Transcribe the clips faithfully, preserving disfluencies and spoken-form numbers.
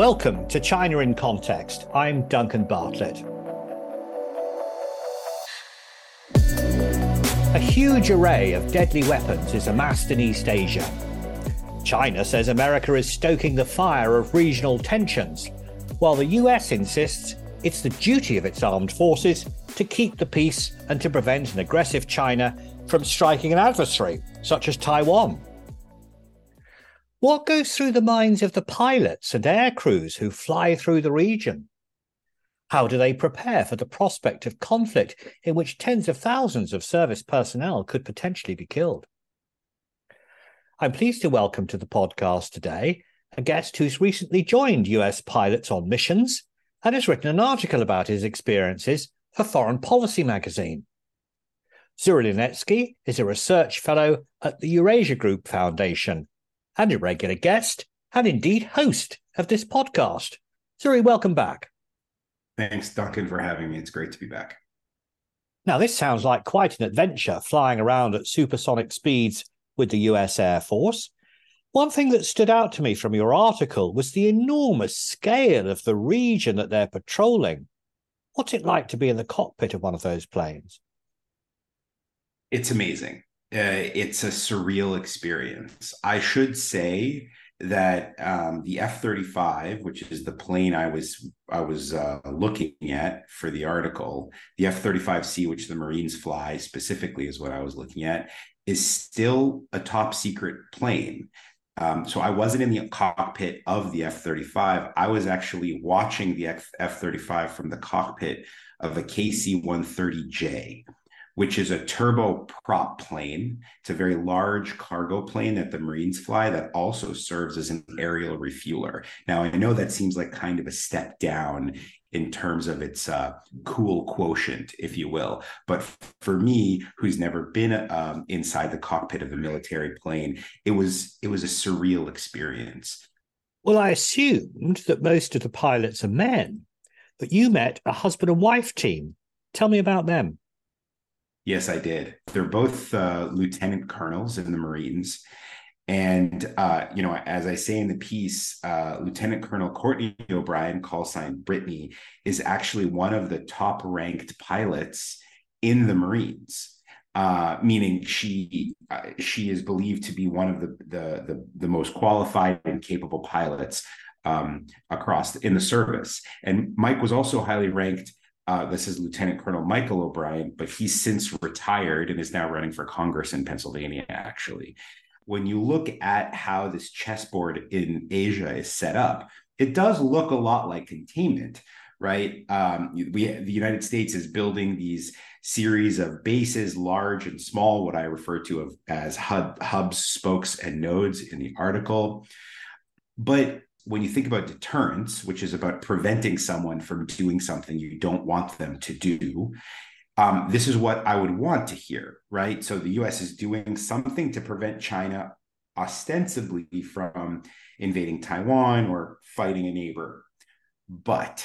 Welcome to China in Context. I'm Duncan Bartlett. A huge array of deadly weapons is amassed in East Asia. China says America is stoking the fire of regional tensions, while the U S insists it's the duty of its armed forces to keep the peace and to prevent an aggressive China from striking an adversary, such as Taiwan. What goes through the minds of the pilots and air crews who fly through the region? How do they prepare for the prospect of conflict in which tens of thousands of service personnel could potentially be killed? I'm pleased to welcome to the podcast today a guest who's recently joined U S pilots on missions and has written an article about his experiences for Foreign Policy magazine. Zuri Linetsky is a research fellow at the Eurasia Group Foundation and a regular guest and indeed host of this podcast. Zuri, welcome back. Thanks, Duncan, for having me. It's great to be back. Now, this sounds like quite an adventure, flying around at supersonic speeds with the U S Air Force. One thing that stood out to me from your article was the enormous scale of the region that they're patrolling. What's it like to be in the cockpit of one of those planes? It's amazing. Uh, it's a surreal experience. I should say that um, the F thirty-five, which is the plane I was I was uh, looking at for the article, the F thirty-five C, which the Marines fly specifically, is what I was looking at, is still a top secret plane. Um, so I wasn't in the cockpit of the F thirty-five. I was actually watching the F thirty-five from the cockpit of a K C one thirty J, which is a turboprop plane. It's a very large cargo plane that the Marines fly that also serves as an aerial refueler. Now, I know that seems like kind of a step down in terms of its uh, cool quotient, if you will. But for me, who's never been um, inside the cockpit of a military plane, it was it was a surreal experience. Well, I assumed that most of the pilots are men, but you met a husband and wife team. Tell me about them. Yes, I did. They're both uh, lieutenant colonels in the Marines. And, uh, you know, as I say in the piece, uh, Lieutenant Colonel Courtney O'Brien, call sign Brittany, is actually one of the top ranked pilots in the Marines, uh, meaning she uh, she is believed to be one of the, the, the, the most qualified and capable pilots um, across in the service. And Mike was also highly ranked. Uh, this is Lieutenant Colonel Michael O'Brien, but he's since retired and is now running for Congress in Pennsylvania, actually. When you look at how this chessboard in Asia is set up, it does look a lot like containment, right? Um, we, the United States is building these series of bases, large and small, what I refer to as hub, hubs, spokes, and nodes in the article. But when you think about deterrence, which is about preventing someone from doing something you don't want them to do, Um, this is what I would want to hear, right? So the U S is doing something to prevent China ostensibly from invading Taiwan or fighting a neighbor. But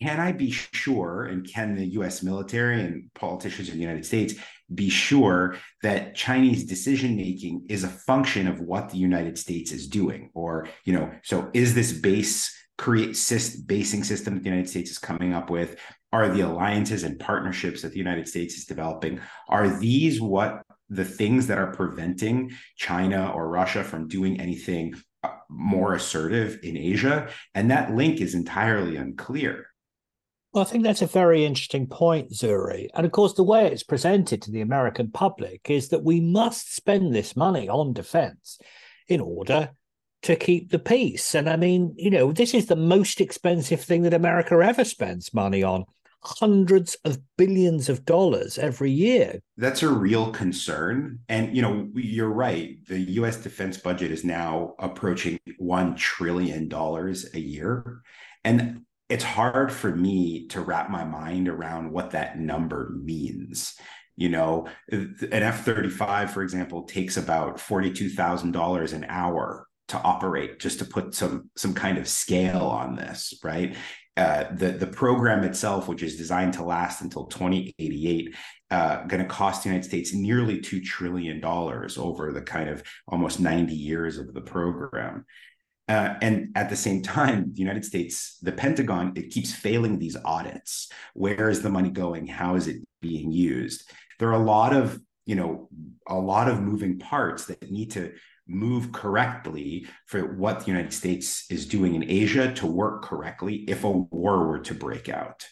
can I be sure, and can the U S military and politicians in the United States be sure that Chinese decision-making is a function of what the United States is doing? Or, you know, so is this base create syst- basing system that the United States is coming up with? Are the alliances and partnerships that the United States is developing, are these what the things that are preventing China or Russia from doing anything more assertive in Asia? And that link is entirely unclear. Well, I think that's a very interesting point, Zuri. And of course, the way it's presented to the American public is that we must spend this money on defense in order to keep the peace. And I mean, you know, this is the most expensive thing that America ever spends money on. Hundreds of billions of dollars every year. That's a real concern. And, you know, you're right. The U S defense budget is now approaching one trillion dollars a year. And it's hard for me to wrap my mind around what that number means. You know, an F thirty-five, for example, takes about forty-two thousand dollars an hour to operate, just to put some some kind of scale on this, right? Uh, the, the program itself, which is designed to last until twenty eighty-eight, uh, going to cost the United States nearly two trillion dollars over the kind of almost ninety years of the program. Uh, and at the same time, the United States, the Pentagon, it keeps failing these audits. Where is the money going? How is it being used? There are a lot of, you know, a lot of moving parts that need to move correctly for what the United States is doing in Asia to work correctly if a war were to break out.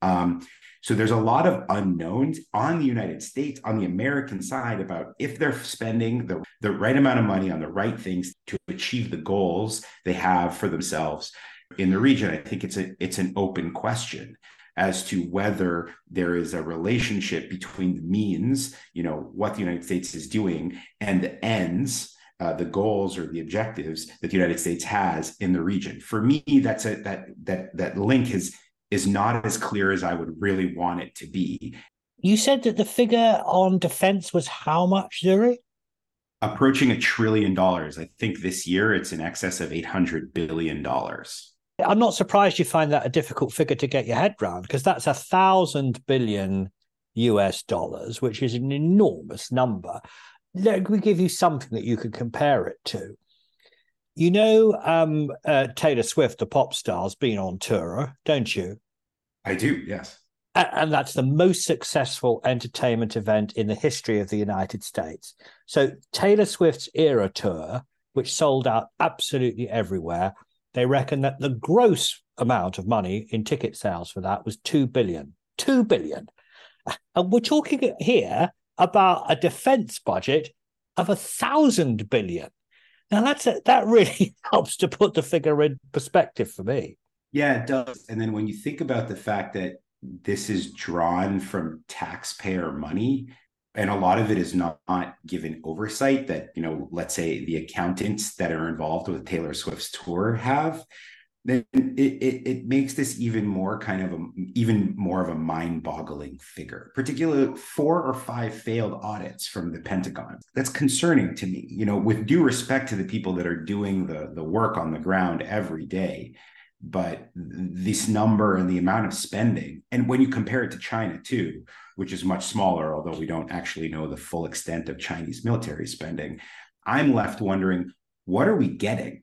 Um, so there's a lot of unknowns on the United States, on the American side, about if they're spending the, the right amount of money on the right things to achieve the goals they have for themselves in the region. I think it's a it's an open question as to whether there is a relationship between the means, you know, what the United States is doing, and the ends, uh, the goals or the objectives that the United States has in the region. For me, that's a that that that link is is not as clear as I would really want it to be. You said that the figure on defense was how much, Zuri? Approaching a trillion dollars. I think this year it's in excess of eight hundred billion dollars. I'm not surprised you find that a difficult figure to get your head around, because that's a thousand billion U S dollars, which is an enormous number. Let me give you something that you could compare it to. You know, um, uh, Taylor Swift, the pop star, has been on tour, don't you? I do, yes. And that's the most successful entertainment event in the history of the United States. So Taylor Swift's Eras Tour, which sold out absolutely everywhere, they reckon that the gross amount of money in ticket sales for that was two billion dollars. two billion dollars. And we're talking here about a defense budget of one thousand billion dollars. Now, that's a, that really helps to put the figure in perspective for me. Yeah, it does. And then when you think about the fact that this is drawn from taxpayer money, and a lot of it is not, not given oversight that, you know, let's say the accountants that are involved with Taylor Swift's tour have, then it, it, it makes this even more kind of a, even more of a mind-boggling figure, particularly four or five failed audits from the Pentagon. That's concerning to me, you know, with due respect to the people that are doing the, the work on the ground every day. But this number and the amount of spending, and when you compare it to China too, which is much smaller, although we don't actually know the full extent of Chinese military spending, I'm left wondering, what are we getting?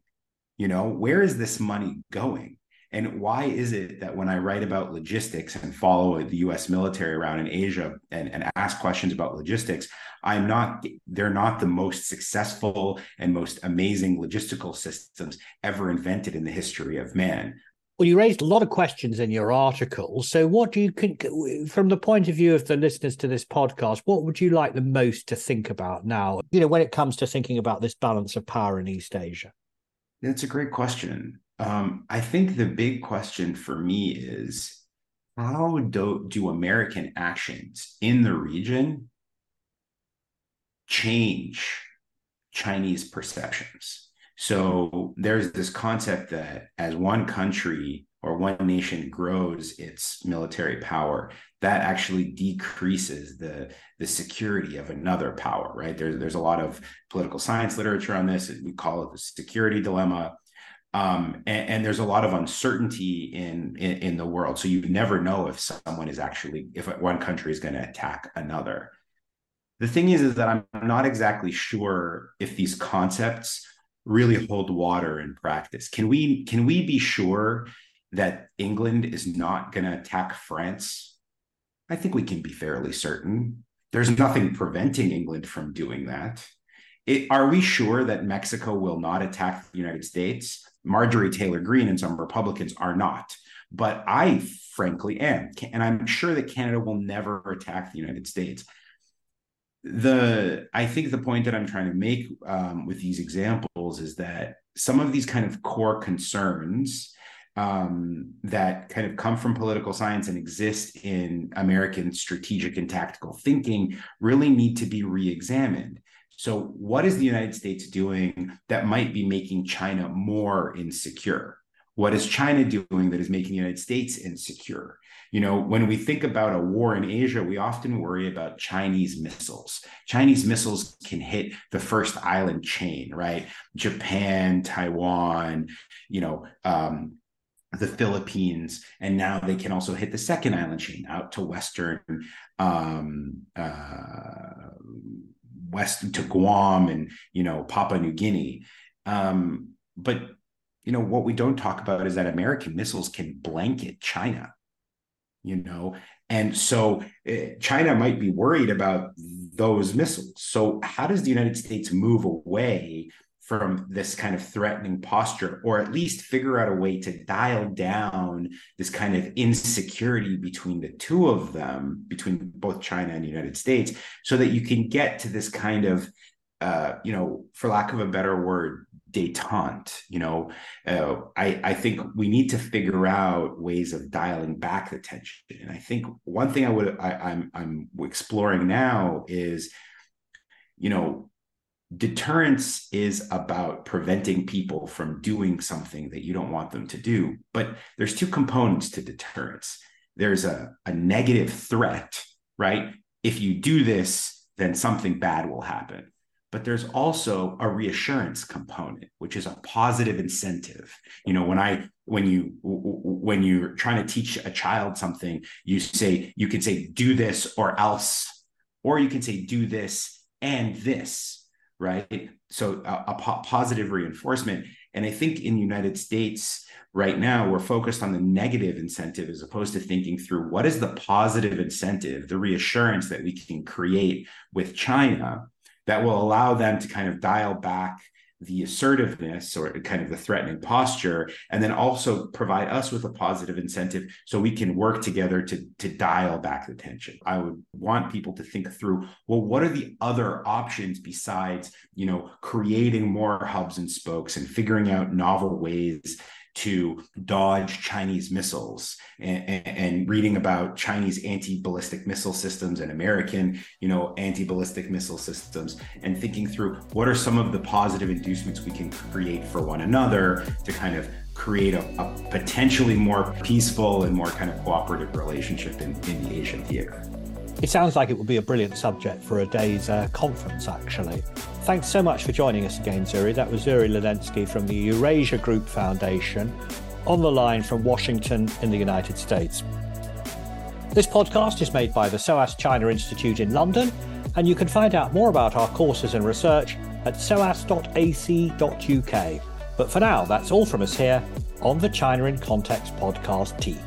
You know, where is this money going? And why is it that when I write about logistics and follow the U S military around in Asia and, and ask questions about logistics, I'm not, they're not the most successful and most amazing logistical systems ever invented in the history of man? Well, you raised a lot of questions in your article. So what do you think, from the point of view of the listeners to this podcast, what would you like the most to think about now, you know, when it comes to thinking about this balance of power in East Asia? That's a great question. Um, I think the big question for me is, how do, do American actions in the region change Chinese perceptions? So there's this concept that as one country or one nation grows its military power, that actually decreases the, the security of another power, right? There, there's a lot of political science literature on this. We call it the security dilemma. Um, and, and there's a lot of uncertainty in, in in the world. So you never know if someone is actually, if one country is going to attack another. The thing is, is that I'm not exactly sure if these concepts really hold water in practice. Can we, can we be sure that England is not going to attack France? I think we can be fairly certain. There's nothing preventing England from doing that. It, are we sure that Mexico will not attack the United States? Marjorie Taylor Greene and some Republicans are not, but I frankly am, and I'm sure that Canada will never attack the United States. The I think the point that I'm trying to make um, with these examples is that some of these kind of core concerns um, that kind of come from political science and exist in American strategic and tactical thinking really need to be re-examined. So what is the United States doing that might be making China more insecure? What is China doing that is making the United States insecure? You know, when we think about a war in Asia, we often worry about Chinese missiles. Chinese missiles can hit the first island chain, right? Japan, Taiwan, you know, um, the Philippines, and now they can also hit the second island chain out to Western um, uh, West to Guam and, you know, Papua New Guinea. Um, but you know, what we don't talk about is that American missiles can blanket China, you know, and so China might be worried about those missiles. So how does the United States move away from this kind of threatening posture, or at least figure out a way to dial down this kind of insecurity between the two of them, between both China and the United States, so that you can get to this kind of, uh, you know, for lack of a better word, detente? You know, uh, I, I think we need to figure out ways of dialing back the tension. And I think one thing I would, I, I'm, I'm exploring now is, you know, deterrence is about preventing people from doing something that you don't want them to do. But there's two components to deterrence. There's a, a negative threat, right? If you do this, then something bad will happen. But there's also a reassurance component, which is a positive incentive. You know, when I, when you, when you're trying to teach a child something, you say, you can say, do this or else, or you can say, do this and this. Right? So a, a po- positive reinforcement. And I think in the United States right now, we're focused on the negative incentive as opposed to thinking through what is the positive incentive, the reassurance that we can create with China that will allow them to kind of dial back the assertiveness or kind of the threatening posture, and then also provide us with a positive incentive so we can work together to, to dial back the tension. I would want people to think through, well, what are the other options besides, you know, creating more hubs and spokes and figuring out novel ways to dodge Chinese missiles, and, and, and reading about Chinese anti-ballistic missile systems and American, you know, anti-ballistic missile systems, and thinking through what are some of the positive inducements we can create for one another to kind of create a, a potentially more peaceful and more kind of cooperative relationship in, in the Asian theater. It sounds like it would be a brilliant subject for a day's uh, conference, actually. Thanks so much for joining us again, Zuri. That was Zuri Linetsky from the Eurasia Group Foundation, on the line from Washington in the United States. This podcast is made by the SOAS China Institute in London, and you can find out more about our courses and research at soas dot a c dot u k. But for now, that's all from us here on the China in Context podcast team.